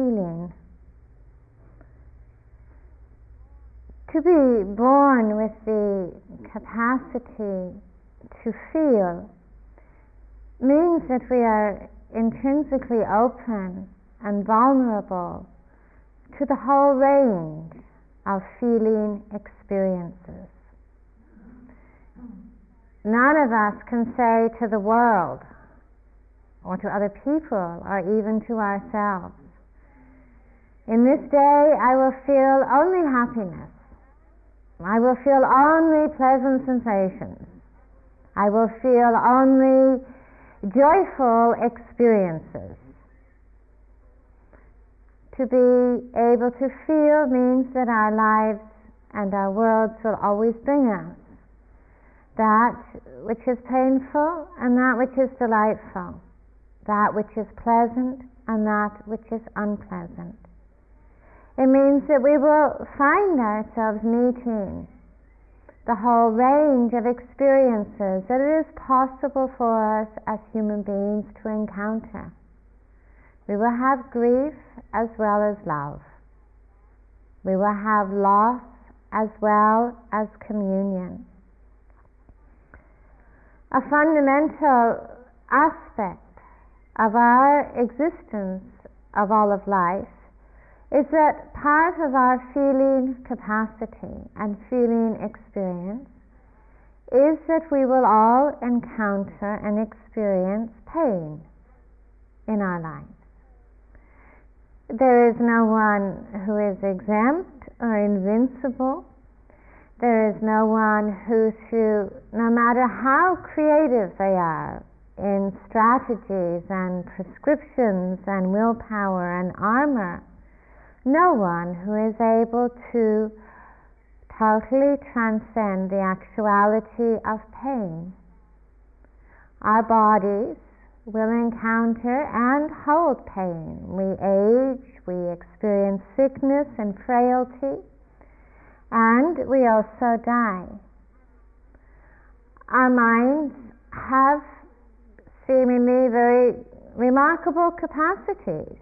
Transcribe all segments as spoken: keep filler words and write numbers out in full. healing. To be born with the capacity to feel means that we are intrinsically open and vulnerable to the whole range of feeling experiences. None of us can say to the world, or to other people, or even to ourselves, "In this day I will feel only happiness. I will feel only pleasant sensations. I will feel only joyful experiences." To be able to feel means that our lives and our worlds will always bring us that which is painful and that which is delightful, that which is pleasant and that which is unpleasant. It means that we will find ourselves meeting the whole range of experiences that it is possible for us as human beings to encounter. We will have grief as well as love. We will have loss as well as communion. A fundamental aspect of our existence, of all of life, is that part of our feeling capacity and feeling experience is that we will all encounter and experience pain in our lives. There is no one who is exempt or invincible. There is no one who, through, no matter how creative they are in strategies and prescriptions and willpower and armor, no one who is able to totally transcend the actuality of pain. Our bodies will encounter and hold pain. We age, we experience sickness and frailty, and we also die. Our minds have seemingly very remarkable capacities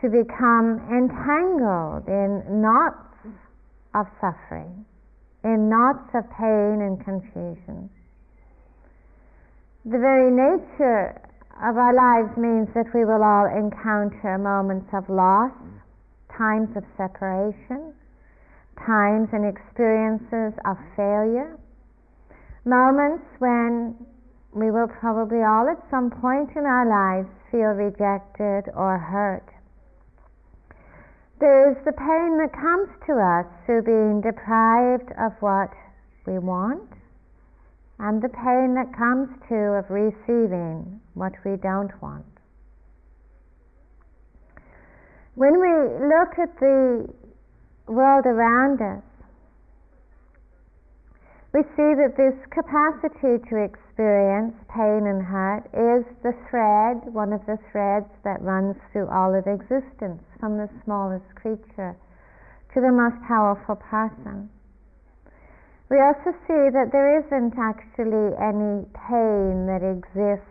to become entangled in knots of suffering, in knots of pain and confusion. The very nature of our lives means that we will all encounter moments of loss, times of separation, times and experiences of failure, moments when we will probably all at some point in our lives feel rejected or hurt. There is the pain that comes to us through being deprived of what we want, and the pain that comes to of receiving what we don't want. When we look at the world around us, we see that this capacity to experience pain and hurt is the thread, one of the threads that runs through all of existence, from the smallest creature to the most powerful person. We also see that there isn't actually any pain that exists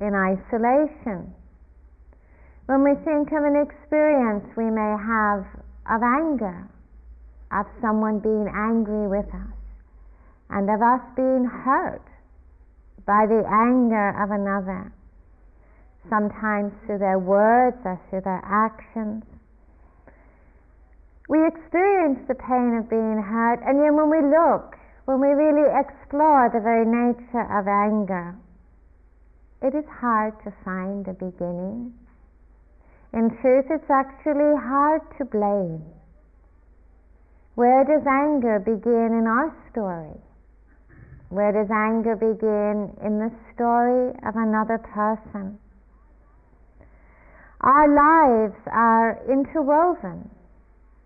in isolation. When we think of an experience we may have of anger, of someone being angry with us, and of us being hurt by the anger of another, sometimes through their words or through their actions. We experience the pain of being hurt, and then when we look, when we really explore the very nature of anger, it is hard to find a beginning. In truth, it's actually hard to blame. Where does anger begin in our story? Where does anger begin in the story of another person? Our lives are interwoven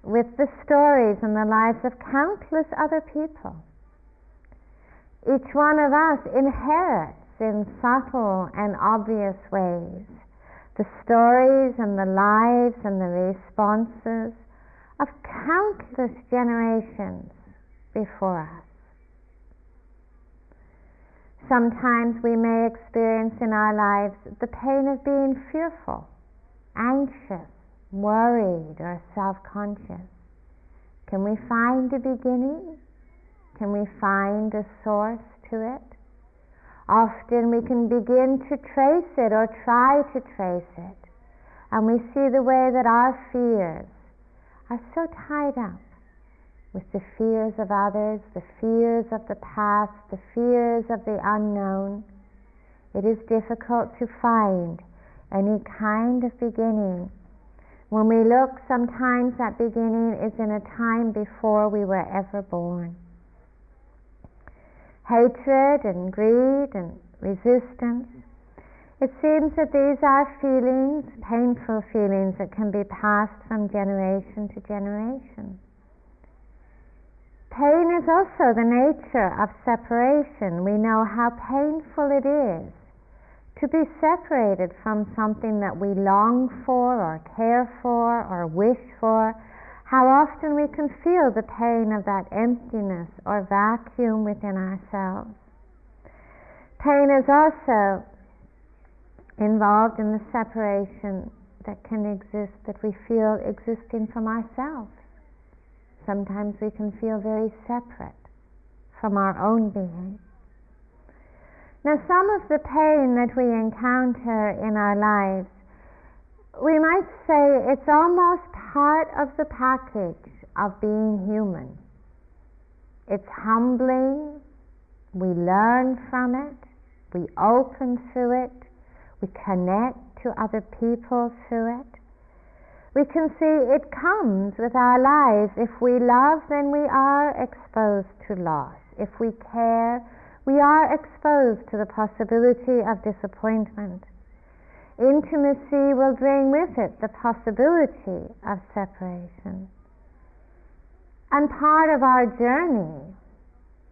with the stories and the lives of countless other people. Each one of us inherits in subtle and obvious ways the stories and the lives and the responses of countless generations before us. Sometimes we may experience in our lives the pain of being fearful, anxious, worried or self-conscious? Can we find a beginning? Can we find a source to it? Often we can begin to trace it or try to trace it, and we see the way that our fears are so tied up with the fears of others, the fears of the past, the fears of the unknown. It is difficult to find any kind of beginning. When we look, sometimes that beginning is in a time before we were ever born. Hatred and greed and resistance. It seems that these are feelings, painful feelings, that can be passed from generation to generation. Pain is also the nature of separation. We know how painful it is to be separated from something that we long for or care for or wish for. How often we can feel the pain of that emptiness or vacuum within ourselves. Pain is also involved in the separation that can exist, that we feel existing from ourselves. Sometimes we can feel very separate from our own being. Now, some of the pain that we encounter in our lives, we might say it's almost part of the package of being human. It's humbling, we learn from it, we open through it, we connect to other people through it. We can see it comes with our lives. If we love, then we are exposed to loss. If we care, we are exposed to the possibility of disappointment. Intimacy will bring with it the possibility of separation. And part of our journey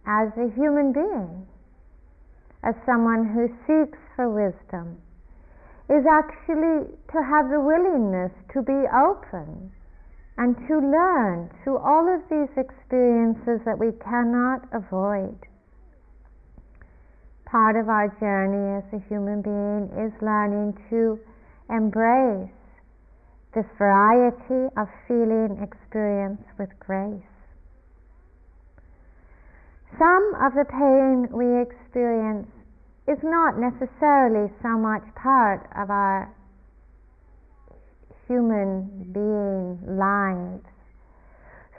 as a human being, as someone who seeks for wisdom, is actually to have the willingness to be open and to learn through all of these experiences that we cannot avoid. Part of our journey as a human being is learning to embrace this variety of feeling experience with grace. Some of the pain we experience is not necessarily so much part of our human being lives.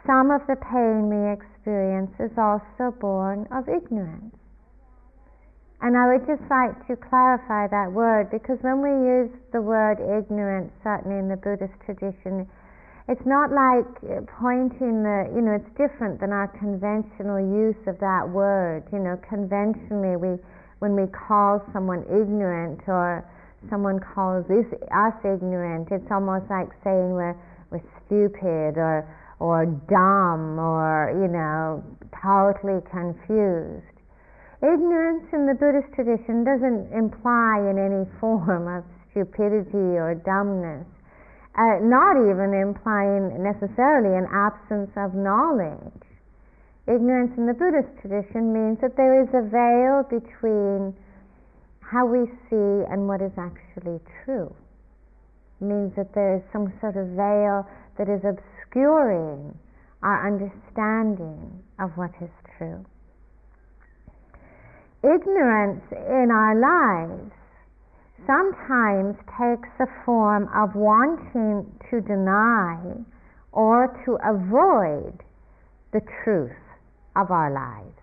Some of the pain we experience is also born of ignorance. And I would just like to clarify that word, because when we use the word ignorance, certainly in the Buddhist tradition, it's not like pointing the, you know, it's different than our conventional use of that word. You know, conventionally, we when we call someone ignorant or someone calls this, us ignorant, it's almost like saying we're, we're stupid or, or dumb or, you know, totally confused. Ignorance in the Buddhist tradition doesn't imply in any form of stupidity or dumbness, uh, not even implying necessarily an absence of knowledge. Ignorance in the Buddhist tradition means that there is a veil between how we see and what is actually true. It means that there is some sort of veil that is obscuring our understanding of what is true. Ignorance in our lives sometimes takes the form of wanting to deny or to avoid the truth of our lives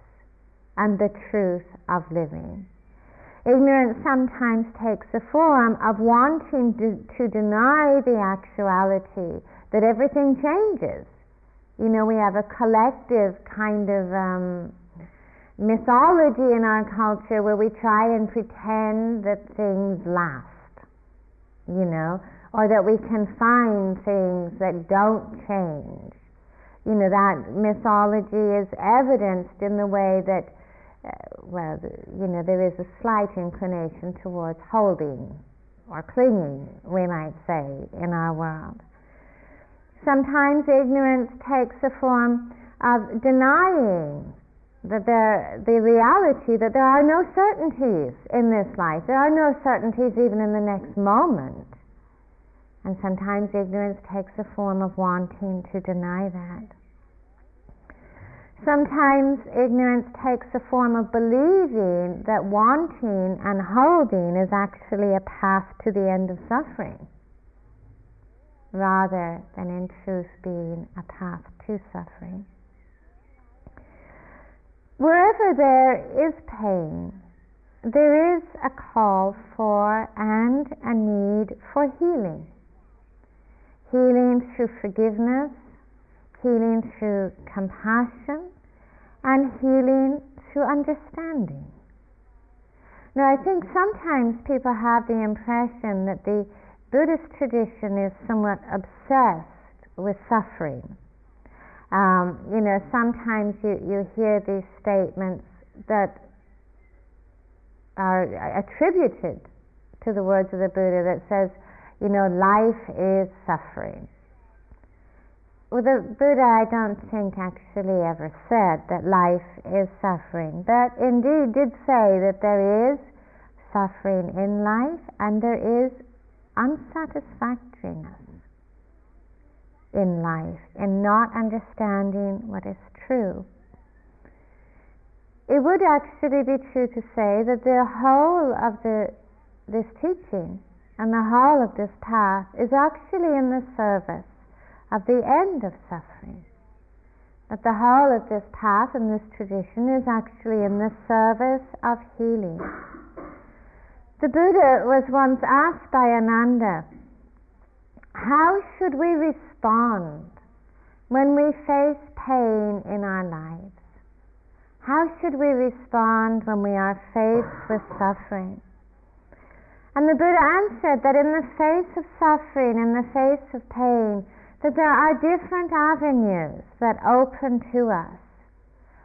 and the truth of living. Ignorance sometimes takes the form of wanting to, to deny the actuality that everything changes. You know, we have a collective kind of Um, mythology in our culture where we try and pretend that things last, you know, or that we can find things that don't change. You know, that mythology is evidenced in the way that, uh, well, you know, there is a slight inclination towards holding or clinging, we might say, in our world. Sometimes ignorance takes the form of denying that the, the reality that there are no certainties in this life. There are no certainties even in the next moment. And sometimes ignorance takes the form of wanting to deny that. Sometimes ignorance takes the form of believing that wanting and holding is actually a path to the end of suffering, rather than in truth being a path to suffering. Wherever there is pain, there is a call for and a need for healing. Healing through forgiveness, healing through compassion, and healing through understanding. Now, I think sometimes people have the impression that the Buddhist tradition is somewhat obsessed with suffering. Um, you know, sometimes you, you hear these statements that are attributed to the words of the Buddha that says, you know, life is suffering. Well, the Buddha, I don't think, actually ever said that life is suffering, but indeed did say that there is suffering in life and there is unsatisfactoriness in life, in not understanding what is true. It would actually be true to say that the whole of the, this teaching and the whole of this path is actually in the service of the end of suffering. That the whole of this path and this tradition is actually in the service of healing. The Buddha was once asked by Ananda, how should we respond when we face pain in our lives? How should we respond when we are faced with suffering? And the Buddha answered that in the face of suffering, in the face of pain, that there are different avenues that open to us,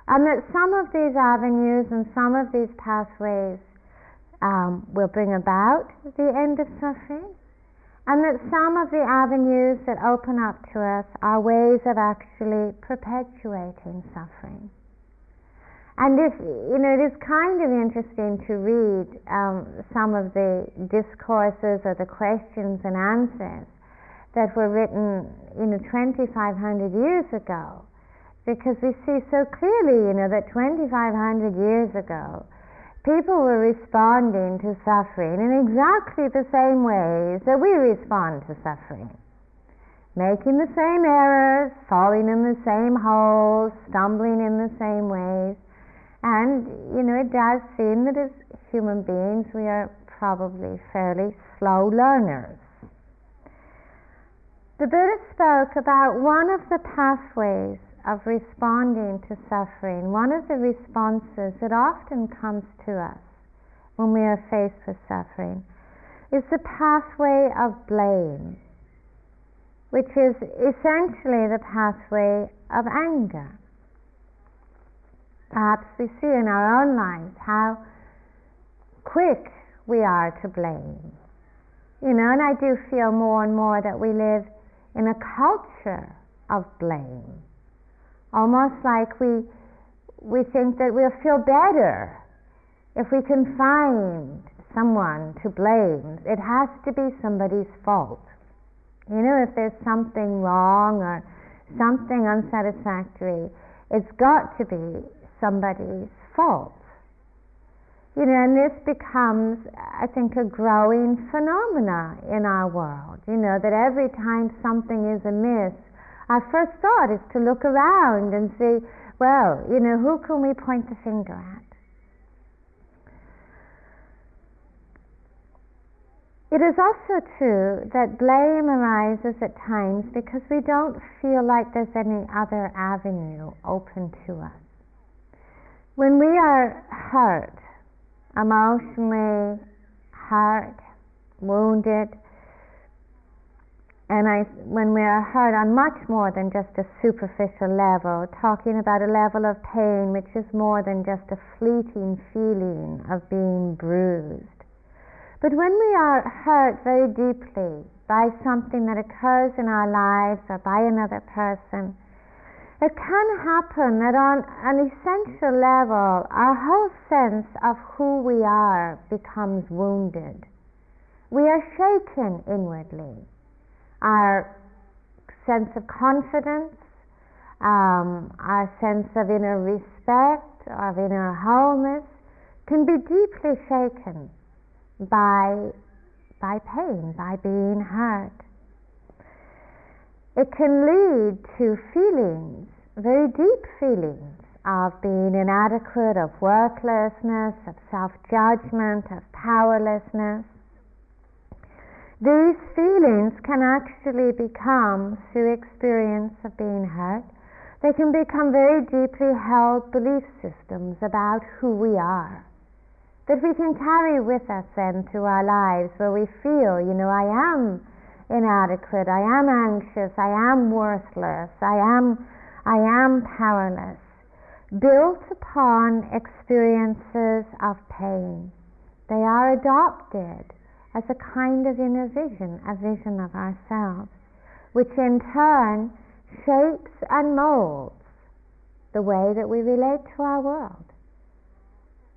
and that some of these avenues and some of these pathways um, will bring about the end of suffering, and that some of the avenues that open up to us are ways of actually perpetuating suffering. And if, you know, it is kind of interesting to read um, some of the discourses or the questions and answers that were written, you know, twenty-five hundred years ago, because we see so clearly, you know, that twenty-five hundred years ago, people were responding to suffering in exactly the same ways that we respond to suffering, making the same errors, falling in the same holes, stumbling in the same ways, and, you know, it does seem that as human beings we are probably fairly slow learners. The Buddha spoke about one of the pathways of responding to suffering, one of the responses that often comes to us when we are faced with suffering, is the pathway of blame, which is essentially the pathway of anger. Perhaps we see in our own lives how quick we are to blame. You know, and I do feel more and more that we live in a culture of blame, almost like we we think that we'll feel better if we can find someone to blame. It has to be somebody's fault. You know, if there's something wrong or something unsatisfactory, it's got to be somebody's fault. You know, and this becomes, I think, a growing phenomena in our world. You know, that every time something is amiss, our first thought is to look around and see, well, you know, who can we point the finger at? It is also true that blame arises at times because we don't feel like there's any other avenue open to us. When we are hurt, emotionally hurt, wounded, and I, when we are hurt on much more than just a superficial level, talking about a level of pain which is more than just a fleeting feeling of being bruised. But when we are hurt very deeply by something that occurs in our lives or by another person, it can happen that on an essential level, our whole sense of who we are becomes wounded. We are shaken inwardly. our sense of confidence, um, our sense of inner respect, of inner wholeness, can be deeply shaken by, by pain, by being hurt. It can lead to feelings, very deep feelings, of being inadequate, of worthlessness, of self-judgment, of powerlessness. These feelings can actually become, through experience of being hurt, they can become very deeply held belief systems about who we are, that we can carry with us then to our lives, where we feel, you know, I am inadequate, I am anxious, I am worthless, I am, I am powerless, built upon experiences of pain. They are adopted as a kind of inner vision, a vision of ourselves, which in turn shapes and molds the way that we relate to our world.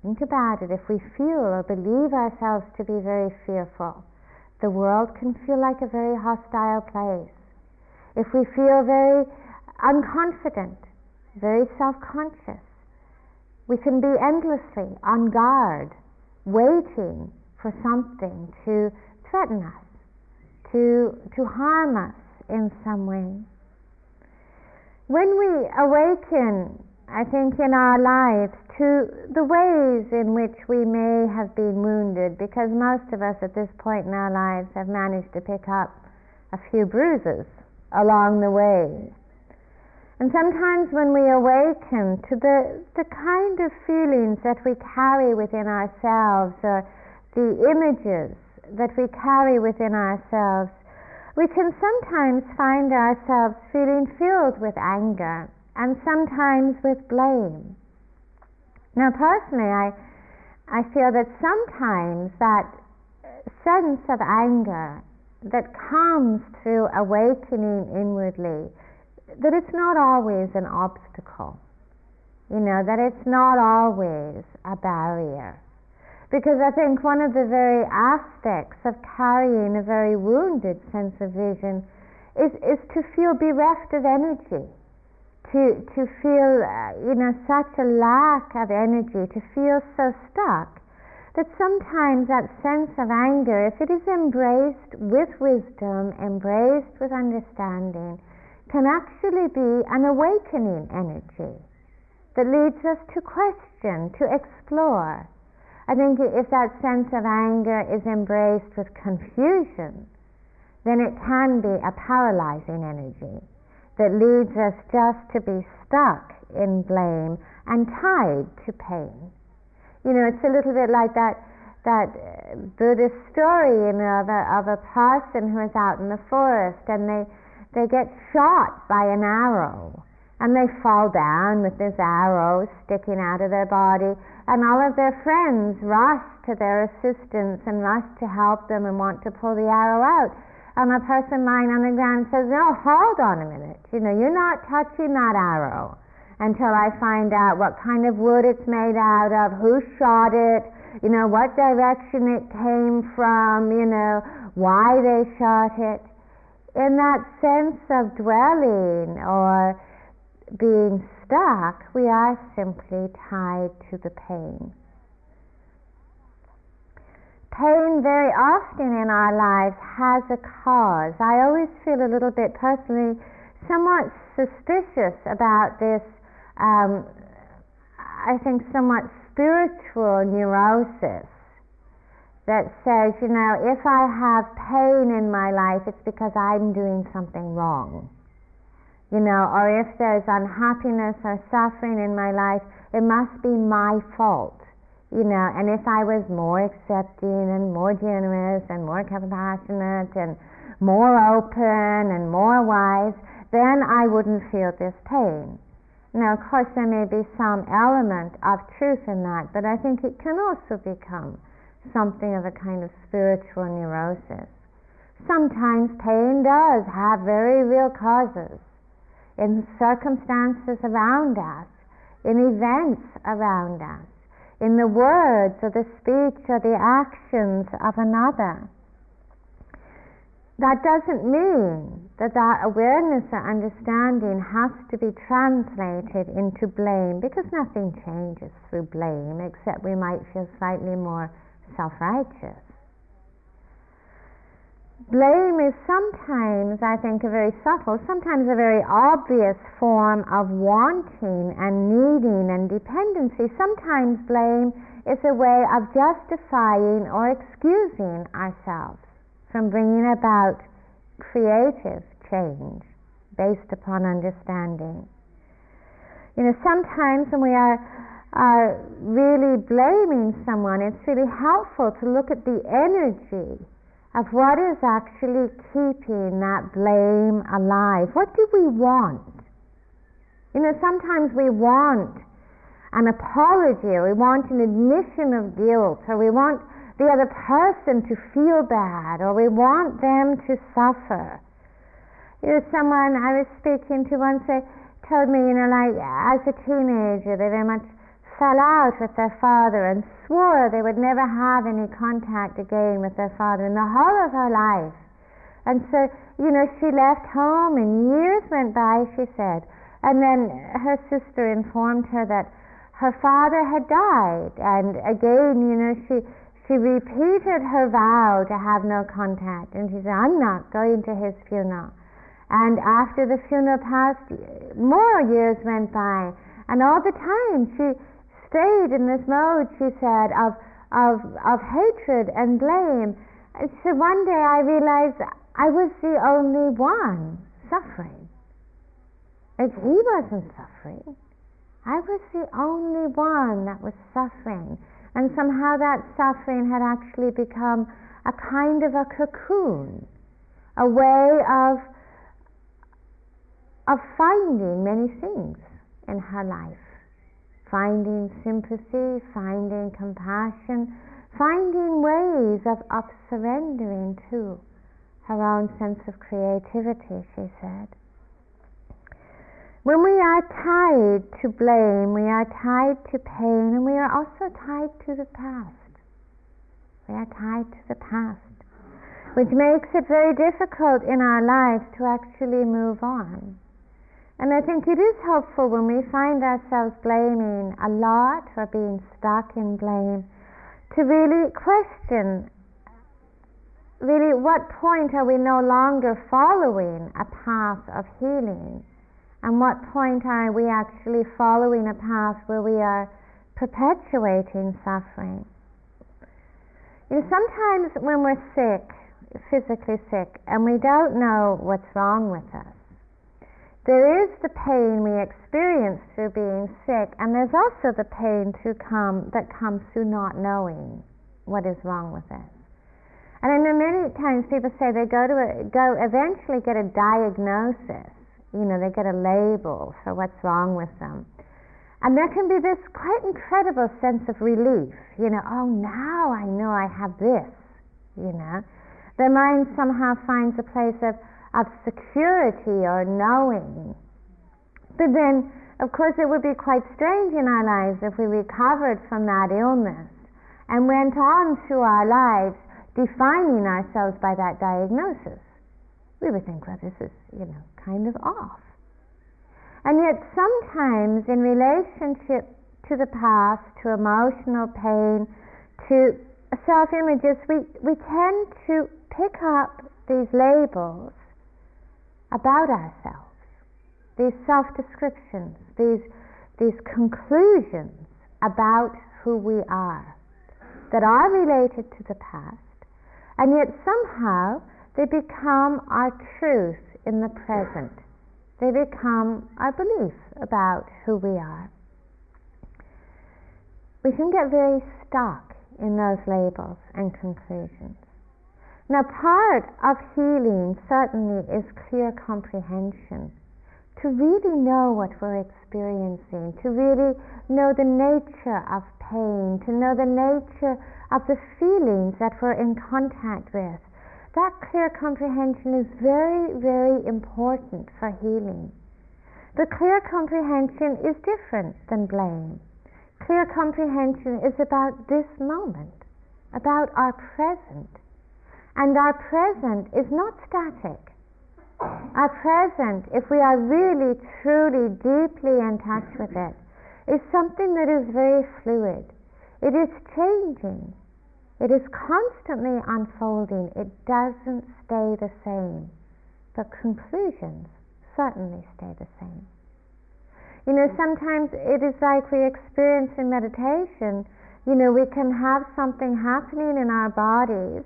Think about it, if we feel or believe ourselves to be very fearful, the world can feel like a very hostile place. If we feel very unconfident, very self-conscious, we can be endlessly on guard, waiting for something to threaten us, to, to harm us in some way. When we awaken, I think, in our lives to the ways in which we may have been wounded, because most of us at this point in our lives have managed to pick up a few bruises along the way. And sometimes when we awaken to the, the kind of feelings that we carry within ourselves, or the images that we carry within ourselves, we can sometimes find ourselves feeling filled with anger, and sometimes with blame. Now personally, I, I feel that sometimes that sense of anger that comes through awakening inwardly, that it's not always an obstacle, you know, that it's not always a barrier. Because I think one of the very aspects of carrying a very wounded sense of vision is, is to feel bereft of energy. To, to feel, uh, you know, such a lack of energy, to feel so stuck, that sometimes that sense of anger, if it is embraced with wisdom, embraced with understanding, can actually be an awakening energy that leads us to question, to explore. I think if that sense of anger is embraced with confusion, then it can be a paralyzing energy that leads us just to be stuck in blame and tied to pain. You know, it's a little bit like that that Buddhist story, you know, of a, of a person who is out in the forest, and they they get shot by an arrow, and they fall down with this arrow sticking out of their body, and all of their friends rush to their assistance and rush to help them and want to pull the arrow out. And a person lying on the ground says, no, hold on a minute, you know, you're not touching that arrow until I find out what kind of wood it's made out of, who shot it, you know, what direction it came from, you know, why they shot it. In that sense of dwelling or being stuck, we are simply tied to the pain. Pain very often in our lives has a cause. I always feel a little bit personally somewhat suspicious about this, um, I think somewhat spiritual neurosis that says, you know, if I have pain in my life, it's because I'm doing something wrong. You know, or if there's unhappiness or suffering in my life, it must be my fault. You know, and if I was more accepting and more generous and more compassionate and more open and more wise, then I wouldn't feel this pain. Now, of course, there may be some element of truth in that, but I think it can also become something of a kind of spiritual neurosis. Sometimes pain does have very real causes in circumstances around us, in events around us, in the words or the speech or the actions of another. That doesn't mean that that awareness and understanding has to be translated into blame, because nothing changes through blame, except we might feel slightly more self-righteous. Blame is sometimes, I think, a very subtle, sometimes a very obvious form of wanting and needing and dependency. Sometimes blame is a way of justifying or excusing ourselves from bringing about creative change based upon understanding. You know, sometimes when we are uh, really blaming someone, it's really helpful to look at the energy of what is actually keeping that blame alive. What do we want? You know, sometimes we want an apology, or we want an admission of guilt, or we want the other person to feel bad, or we want them to suffer. You know, someone I was speaking to once, they told me, you know, like as a teenager, they very much fell out with their father and swore they would never have any contact again with their father in the whole of her life. And so, you know, she left home and years went by, she said, and then her sister informed her that her father had died, and again, you know, she she repeated her vow to have no contact, and she said, I'm not going to his funeral. And after the funeral passed, more years went by, and all the time she stayed in this mode, she said, of of of hatred and blame. And so one day I realized I was the only one suffering. If he wasn't suffering, I was the only one that was suffering. And somehow that suffering had actually become a kind of a cocoon, a way of of finding many things in her life. Finding sympathy, finding compassion, finding ways of, of surrendering to her own sense of creativity, she said. When we are tied to blame, we are tied to pain, and we are also tied to the past. We are tied to the past, which makes it very difficult in our lives to actually move on. And I think it is helpful when we find ourselves blaming a lot or being stuck in blame to really question, really, what point are we no longer following a path of healing, and what point are we actually following a path where we are perpetuating suffering. You know, sometimes when we're sick, physically sick, and we don't know what's wrong with us, there is the pain we experience through being sick, and there's also the pain to come that comes through not knowing what is wrong with us. And I know many times people say they go to a, go eventually get a diagnosis. You know, they get a label for what's wrong with them, and there can be this quite incredible sense of relief. You know, oh, now I know I have this. You know, their mind somehow finds a place of. of security or knowing. But then, of course, it would be quite strange in our lives if we recovered from that illness and went on through our lives defining ourselves by that diagnosis. We would think, well, this is, you know, kind of off. And yet sometimes in relationship to the past, to emotional pain, to self-images, we, we tend to pick up these labels about ourselves, these self-descriptions, these these conclusions about who we are that are related to the past, and yet somehow they become our truth in the present. They become our belief about who we are. We can get very stuck in those labels and conclusions. Now, part of healing certainly is clear comprehension, to really know what we're experiencing, to really know the nature of pain, to know the nature of the feelings that we're in contact with. That clear comprehension is very, very important for healing. But clear comprehension is different than blame. Clear comprehension is about this moment, about our present. And our present is not static. Our present, if we are really, truly, deeply in touch with it, is something that is very fluid. It is changing. It is constantly unfolding. It doesn't stay the same. But conclusions certainly stay the same. You know, sometimes it is like we experience in meditation, you know, we can have something happening in our bodies,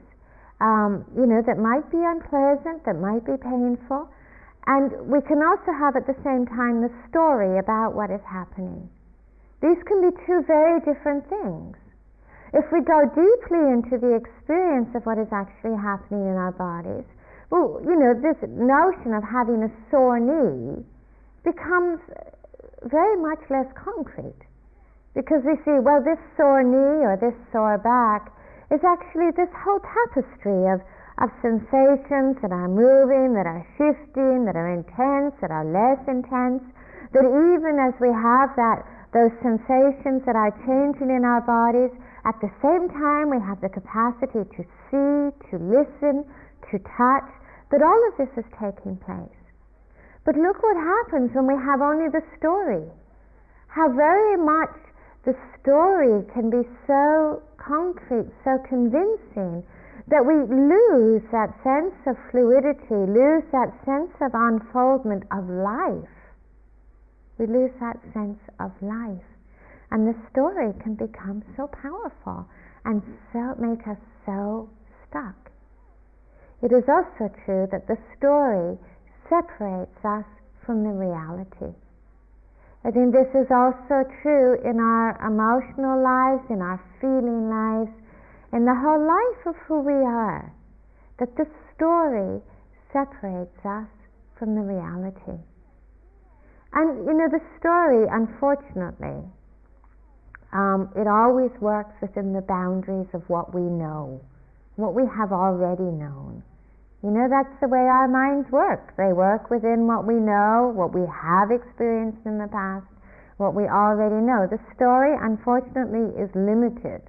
um, you know, that might be unpleasant, that might be painful, and we can also have at the same time the story about what is happening. These can be two very different things. If we go deeply into the experience of what is actually happening in our bodies, well, you know, this notion of having a sore knee becomes very much less concrete, because we see, well, this sore knee or this sore back is actually this whole tapestry of, of sensations that are moving, that are shifting, that are intense, that are less intense, that even as we have that those sensations that are changing in our bodies, at the same time we have the capacity to see, to listen, to touch, that all of this is taking place. But look what happens when we have only the story. How very much the story can be so concrete, so convincing, that we lose that sense of fluidity, lose that sense of unfoldment of life. We lose that sense of life. And the story can become so powerful and so make us so stuck. It is also true that the story separates us from the reality. I think this is also true in our emotional lives, in our feeling lives, in the whole life of who we are, that the story separates us from the reality. And, you know, the story, unfortunately, um, it always works within the boundaries of what we know, what we have already known. You know, that's the way our minds work. They work within what we know, what we have experienced in the past, what we already know. The story, unfortunately, is limited.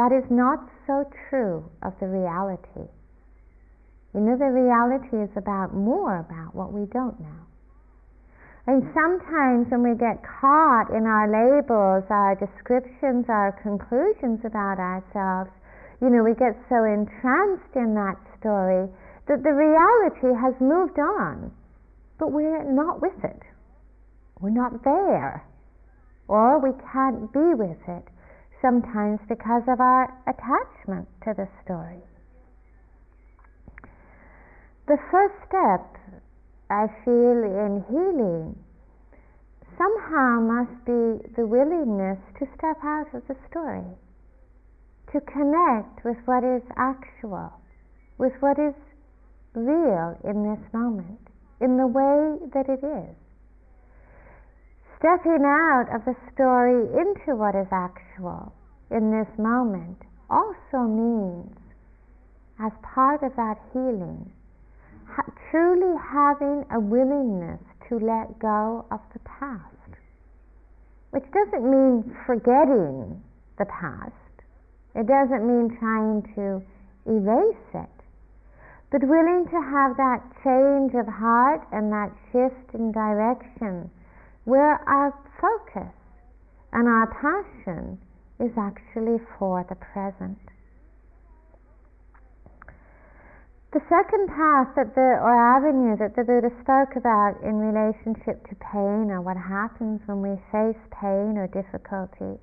That is not so true of the reality. You know, the reality is about more about what we don't know. And sometimes when we get caught in our labels, our descriptions, our conclusions about ourselves, you know, we get so entranced in that story that the reality has moved on, but we're not with it. We're not there. Or we can't be with it, sometimes because of our attachment to the story. The first step, I feel, in healing somehow must be the willingness to step out of the story, to connect with what is actual, with what is real in this moment, in the way that it is. Stepping out of the story into what is actual in this moment also means, as part of that healing, ha- truly having a willingness to let go of the past, which doesn't mean forgetting the past. It doesn't mean trying to erase it, but willing to have that change of heart and that shift in direction where our focus and our passion is actually for the present. The second path that the, or avenue that the Buddha spoke about in relationship to pain, or what happens when we face pain or difficulty,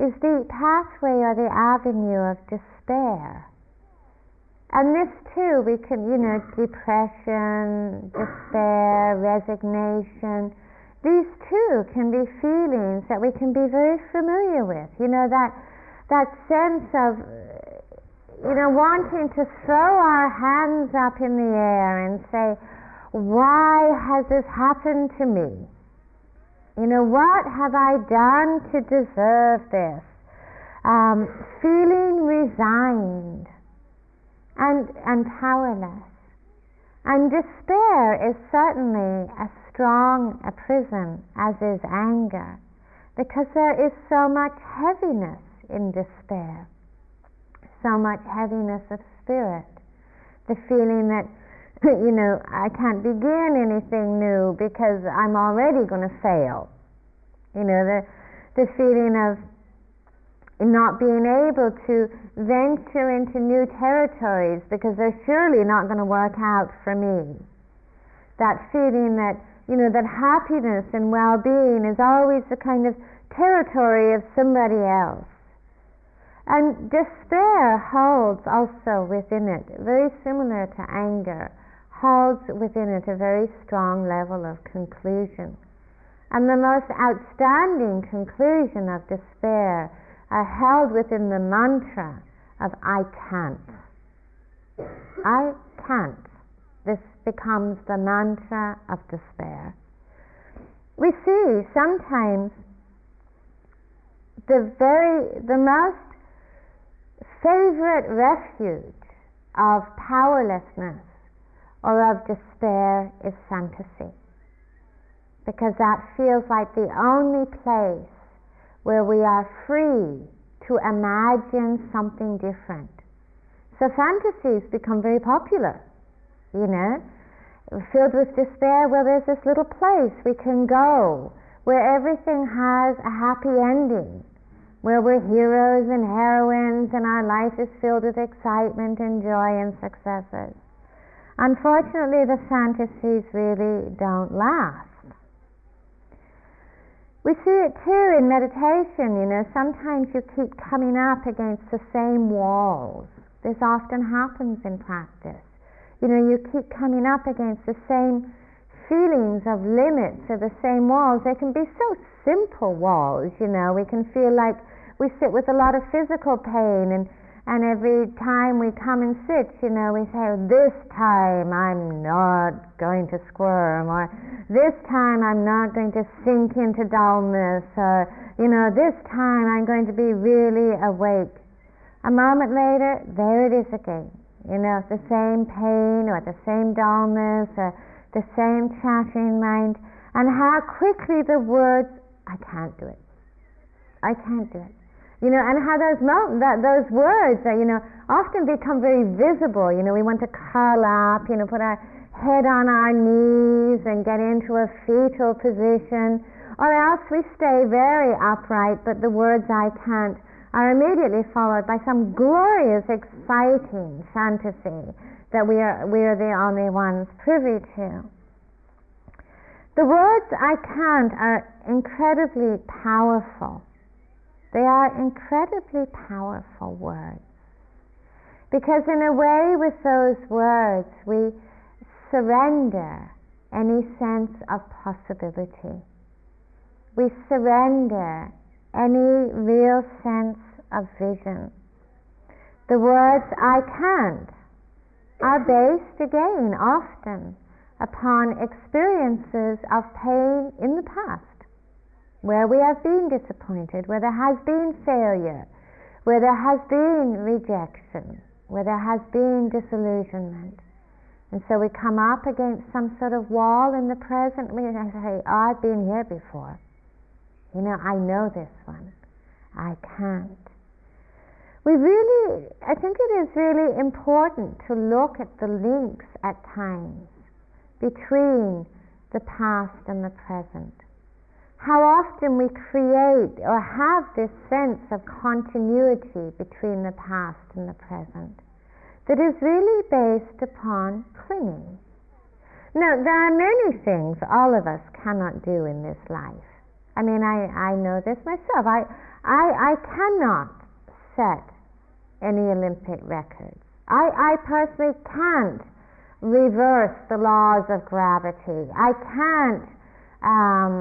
is the pathway or the avenue of despair. And this too, we can, you know, depression, despair, resignation, these too can be feelings that we can be very familiar with. You know, that that sense of, you know, wanting to throw our hands up in the air and say, why has this happened to me? You know, what have I done to deserve this? Um, feeling resigned and, and powerless. And despair is certainly as strong a prison as is anger, because there is so much heaviness in despair, so much heaviness of spirit, the feeling that, you know, I can't begin anything new because I'm already going to fail. You know, the the feeling of not being able to venture into new territories because they're surely not going to work out for me. That feeling that, you know, that happiness and well-being is always the kind of territory of somebody else. And despair holds also within it, very similar to anger, holds within it a very strong level of conclusion. And the most outstanding conclusion of despair are held within the mantra of I can't. I can't. This becomes the mantra of despair. We see sometimes the very, the most favorite refuge of powerlessness or of despair is fantasy, because that feels like the only place where we are free to imagine something different. So fantasies become very popular, you know, filled with despair. Well, there's this little place we can go where everything has a happy ending, where we're heroes and heroines and our life is filled with excitement and joy and successes. Unfortunately, the fantasies really don't last. We see it too in meditation, you know, sometimes you keep coming up against the same walls. This often happens in practice. You know, you keep coming up against the same feelings of limits or the same walls. They can be so simple walls, you know. We can feel like we sit with a lot of physical pain, and, and every time we come and sit, you know, we say, this time I'm not going to squirm, or this time I'm not going to sink into dullness, or, you know, this time I'm going to be really awake. A moment later, there it is again, you know, the same pain or the same dullness or the same chattering mind, and how quickly the words, I can't do it, I can't do it. You know, and how those mo- that those words are, you know, often become very visible. You know, we want to curl up, you know, put our head on our knees and get into a fetal position, or else we stay very upright, but the words I can't are immediately followed by some glorious, exciting fantasy that we are we are the only ones privy to. The words I can't are incredibly powerful. They are incredibly powerful words, because in a way with those words we surrender any sense of possibility. We surrender any real sense of vision. The words I can't are based again often upon experiences of pain in the past, where we have been disappointed, where there has been failure, where there has been rejection, where there has been disillusionment. And so we come up against some sort of wall in the present, we say, oh, I've been here before. You know, I know this one. I can't. We really, I think it is really important to look at the links at times between the past and the present. How often we create or have this sense of continuity between the past and the present that is really based upon clinging. Now, there are many things all of us cannot do in this life. I mean, I, I know this myself. I, I, I cannot set any Olympic records. I, I personally can't reverse the laws of gravity. I can't... Um,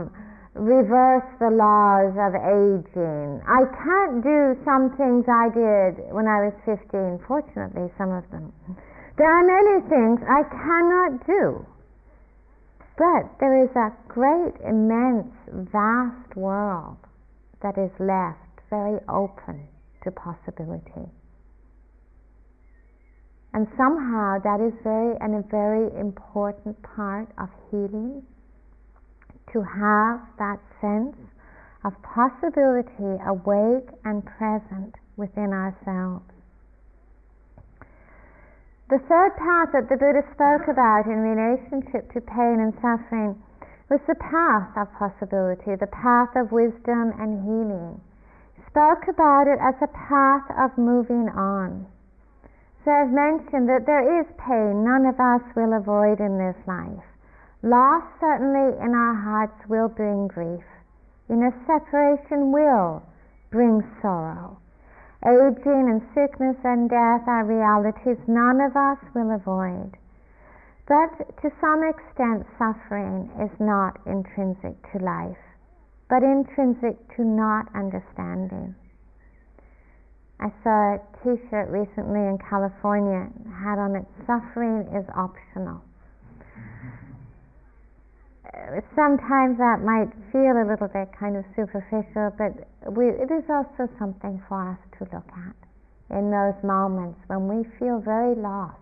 reverse the laws of aging. I can't do some things I did when I was fifteen, fortunately, some of them. There are many things I cannot do. But there is a great, immense, vast world that is left very open to possibility. And somehow that is very, and a very important part of healing, to have that sense of possibility awake and present within ourselves. The third path that the Buddha spoke about in relationship to pain and suffering was the path of possibility, the path of wisdom and healing. He spoke about it as a path of moving on. So I've mentioned that there is pain none of us will avoid in this life. Loss certainly in our hearts will bring grief. Inner separation will bring sorrow. Aging and sickness and death are realities none of us will avoid. But to some extent, suffering is not intrinsic to life, but intrinsic to not understanding. I saw a t-shirt recently in California, had on it, "Suffering is optional." Sometimes that might feel a little bit kind of superficial, but we, it is also something for us to look at in those moments when we feel very lost.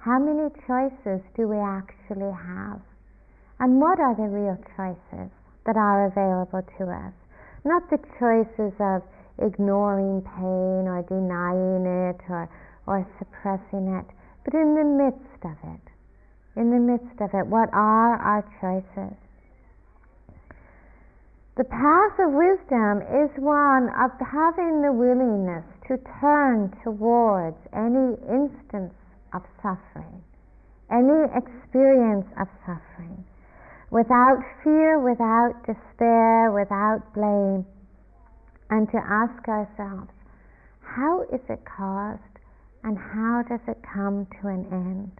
How many choices do we actually have? And what are the real choices that are available to us? Not the choices of ignoring pain or denying it or, or suppressing it, but in the midst of it. In the midst of it, what are our choices? The path of wisdom is one of having the willingness to turn towards any instance of suffering, any experience of suffering, without fear, without despair, without blame, and to ask ourselves, how is it caused and how does it come to an end?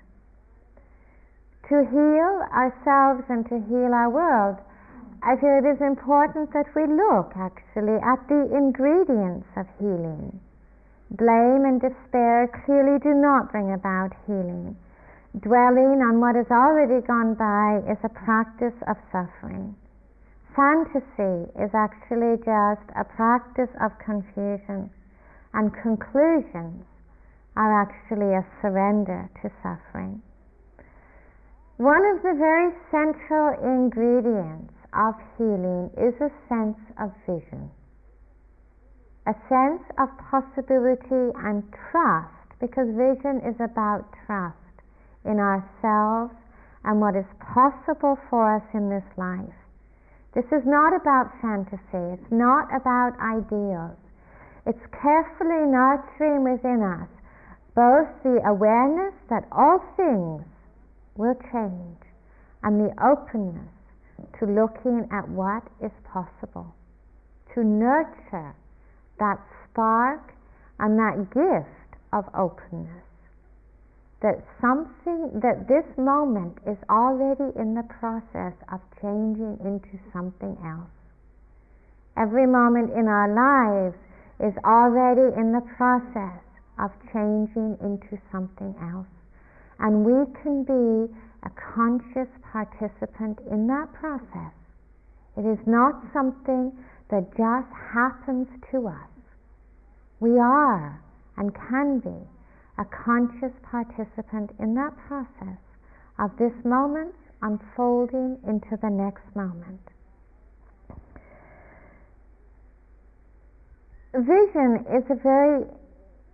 To heal ourselves and to heal our world, I feel it is important that we look actually at the ingredients of healing. Blame and despair clearly do not bring about healing. Dwelling on what has already gone by is a practice of suffering. Fantasy is actually just a practice of confusion, and conclusions are actually a surrender to suffering. One of the very central ingredients of healing is a sense of vision, a sense of possibility and trust, because vision is about trust in ourselves and what is possible for us in this life. This is not about fantasy, it's not about ideals. It's carefully nurturing within us both the awareness that all things will change, and the openness to looking at what is possible, to nurture that spark and that gift of openness, that something, that this moment is already in the process of changing into something else. Every moment in our lives is already in the process of changing into something else. And we can be a conscious participant in that process. It is not something that just happens to us. We are and can be a conscious participant in that process of this moment unfolding into the next moment. Vision is a very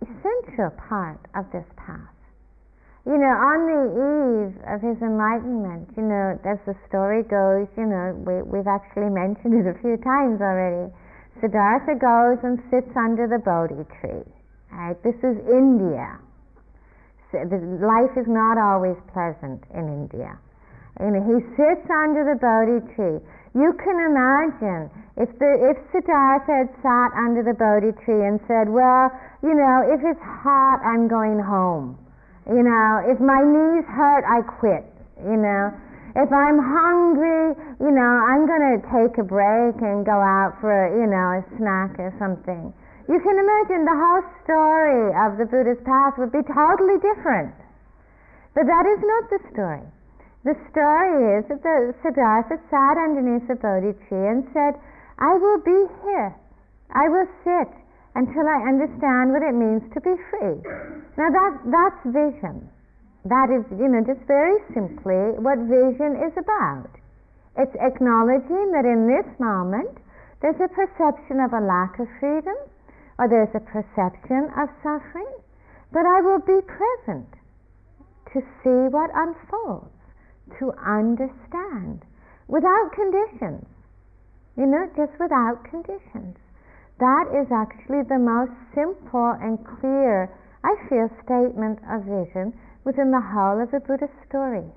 essential part of this path. You know, on the eve of his enlightenment, you know, as the story goes, you know, we, we've actually mentioned it a few times already, Siddhartha goes and sits under the Bodhi tree. Right? This is India. So the life is not always pleasant in India. You know, he sits under the Bodhi tree. You can imagine if the, if Siddhartha had sat under the Bodhi tree and said, well, you know, if it's hot, I'm going home. You know, if my knees hurt, I quit. You know, if I'm hungry, you know, I'm going to take a break and go out for, a, you know, a snack or something. You can imagine the whole story of the Buddha's path would be totally different. But that is not the story. The story is that the Siddhartha sat underneath the Bodhi tree and said, I will be here. I will sit until I understand what it means to be free. Now that that's vision. That is, you know, just very simply what vision is about. It's acknowledging that in this moment there's a perception of a lack of freedom, or there's a perception of suffering, but I will be present to see what unfolds, to understand, without conditions. You know, just without conditions. That is actually the most simple and clear, I feel, statement of vision within the whole of the Buddha story.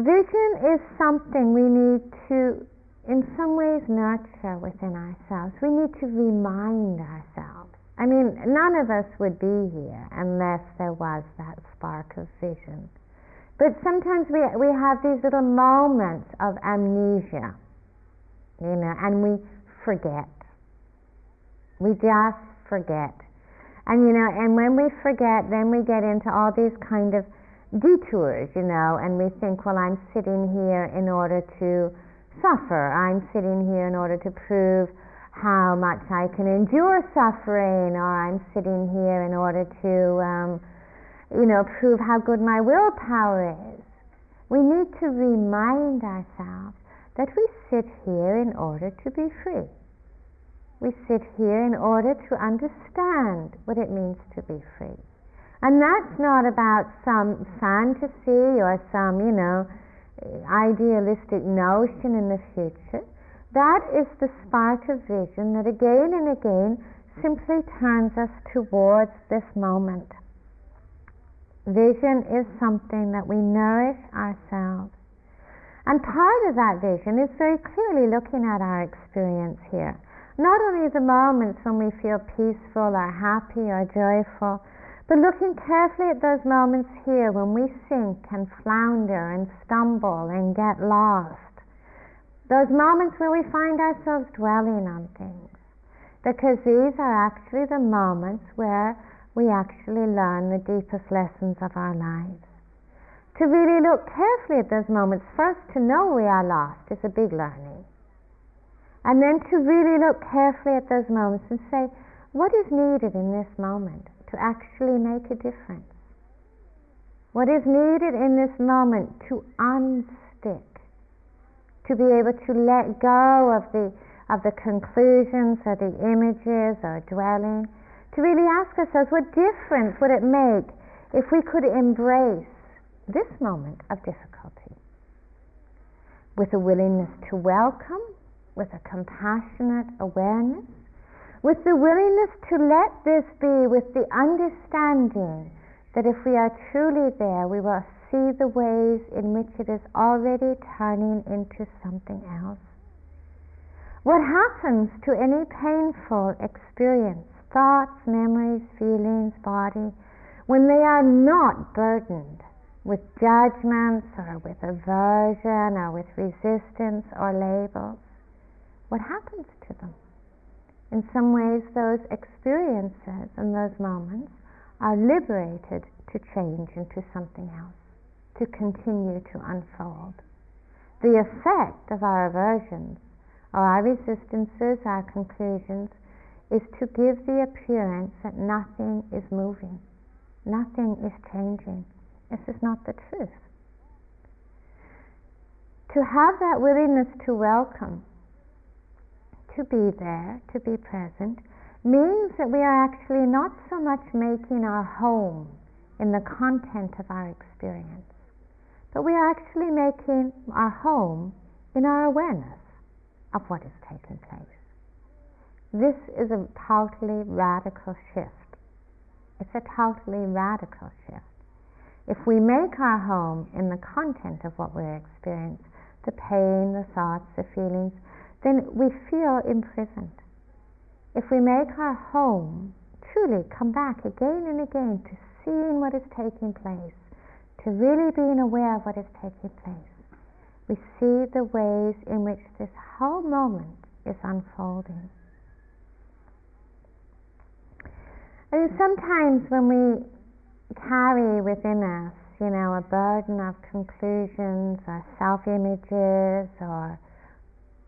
Vision is something we need to, in some ways, nurture within ourselves. We need to remind ourselves. I mean, none of us would be here unless there was that spark of vision. But sometimes we we have these little moments of amnesia, you know, and we forget. We just forget. And, you know, and when we forget, then we get into all these kind of detours, you know, and we think, well, I'm sitting here in order to suffer. I'm sitting here in order to prove how much I can endure suffering, or I'm sitting here in order to, um, you know, prove how good my willpower is. We need to remind ourselves that we sit here in order to be free. We sit here in order to understand what it means to be free. And that's not about some fantasy or some, you know, idealistic notion in the future. That is the spark of vision that again and again simply turns us towards this moment. Vision is something that we nourish ourselves. And part of that vision is very clearly looking at our experience here. Not only the moments when we feel peaceful or happy or joyful, but looking carefully at those moments here when we sink and flounder and stumble and get lost. Those moments where we find ourselves dwelling on things. Because these are actually the moments where we actually learn the deepest lessons of our lives. To really look carefully at those moments, first to know we are lost is a big learning. And then to really look carefully at those moments and say, what is needed in this moment to actually make a difference? What is needed in this moment to unstick, to be able to let go of the, of the conclusions or the images or dwelling, to really ask ourselves, what difference would it make if we could embrace this moment of difficulty with a willingness to welcome, with a compassionate awareness, with the willingness to let this be, with the understanding that if we are truly there, we will see the ways in which it is already turning into something else. What happens to any painful experience, thoughts, memories, feelings, body, when they are not burdened with judgments or with aversion or with resistance or labels? What happens to them? In some ways, those experiences and those moments are liberated to change into something else, to continue to unfold. The effect of our aversions or our resistances, our conclusions, is to give the appearance that nothing is moving, nothing is changing. This is not the truth. To have that willingness to welcome, to be there, to be present, means that we are actually not so much making our home in the content of our experience, but we are actually making our home in our awareness of what is taking place. This is a totally radical shift. It's a totally radical shift. If we make our home in the content of what we're experiencing, the pain, the thoughts, the feelings, then we feel imprisoned. If we make our home, truly come back again and again to seeing what is taking place, to really being aware of what is taking place, we see the ways in which this whole moment is unfolding. And sometimes when we carry within us, you know, a burden of conclusions or self-images or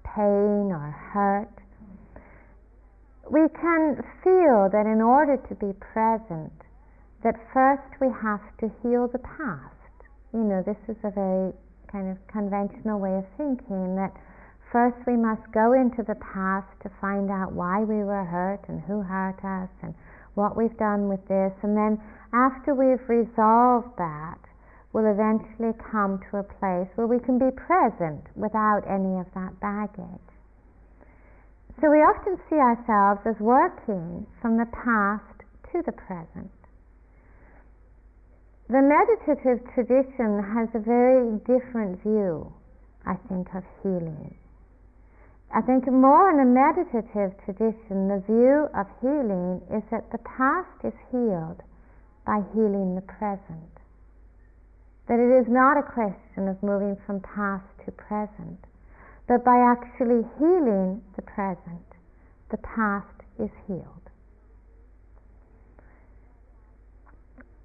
pain or hurt, we can feel that in order to be present, that first we have to heal the past. You know, this is a very kind of conventional way of thinking, that first we must go into the past to find out why we were hurt and who hurt us and what we've done with this, and then after we've resolved that, we'll eventually come to a place where we can be present without any of that baggage. So we often see ourselves as working from the past to the present. The meditative tradition has a very different view, I think, of healing. I think more in a meditative tradition, the view of healing is that the past is healed by healing the present. That it is not a question of moving from past to present, but by actually healing the present, the past is healed.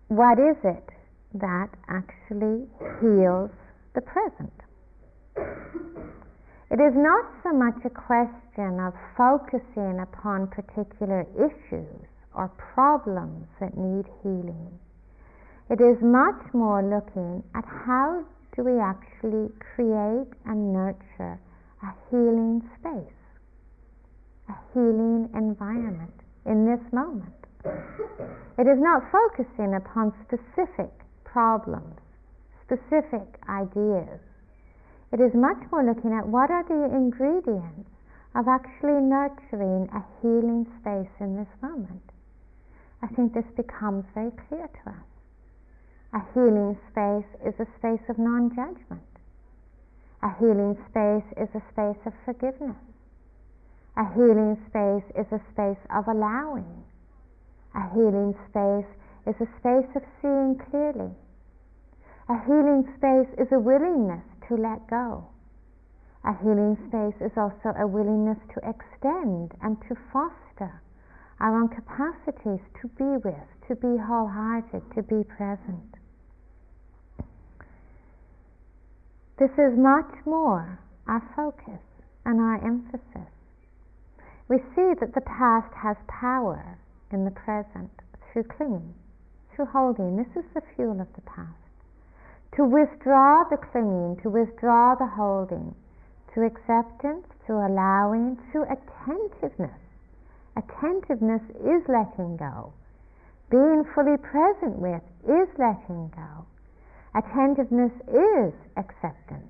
What is it that actually heals the present? It is not so much a question of focusing upon particular issues or problems that need healing. It is much more looking at how do we actually create and nurture a healing space, a healing environment in this moment. It is not focusing upon specific problems, specific ideas. It is much more looking at what are the ingredients of actually nurturing a healing space in this moment. I think this becomes very clear to us. A healing space is a space of non-judgment. A healing space is a space of forgiveness. A healing space is a space of allowing. A healing space is a space of seeing clearly. A healing space is a willingness to let go. A healing space is also a willingness to extend and to foster our own capacities to be with, to be wholehearted, to be present. This is much more our focus and our emphasis. We see that the past has power in the present, through clinging, through holding. This is the fuel of the past. To withdraw the clinging, to withdraw the holding, through acceptance, through allowing, through attentiveness. Attentiveness is letting go. Being fully present with is letting go. Attentiveness is acceptance.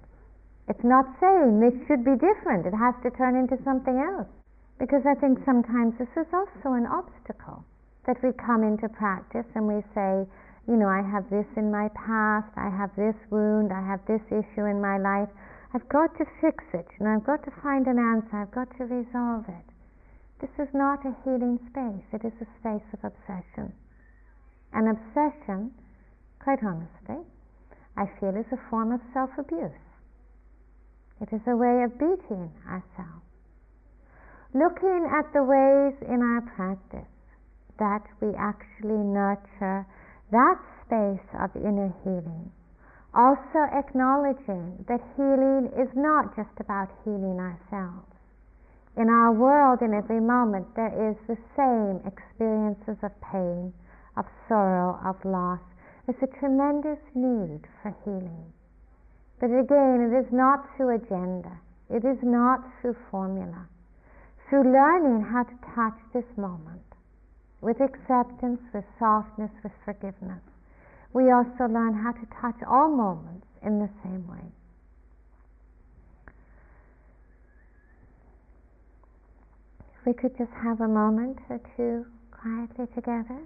It's not saying this should be different, it has to turn into something else. Because I think sometimes this is also an obstacle, that we come into practice and we say, you know, I have this in my past, I have this wound, I have this issue in my life, I've got to fix it, and I've got to find an answer, I've got to resolve it. This is not a healing space, it is a space of obsession. And obsession, quite honestly, I feel is a form of self-abuse. It is a way of beating ourselves. Looking at the ways in our practice that we actually nurture that space of inner healing, also acknowledging that healing is not just about healing ourselves. In our world, in every moment, there is the same experiences of pain, of sorrow, of loss. There's a tremendous need for healing. But again, it is not through agenda. It is not through formula. Through learning how to touch this moment with acceptance, with softness, with forgiveness, we also learn how to touch all moments in the same way. If we could just have a moment or two quietly together.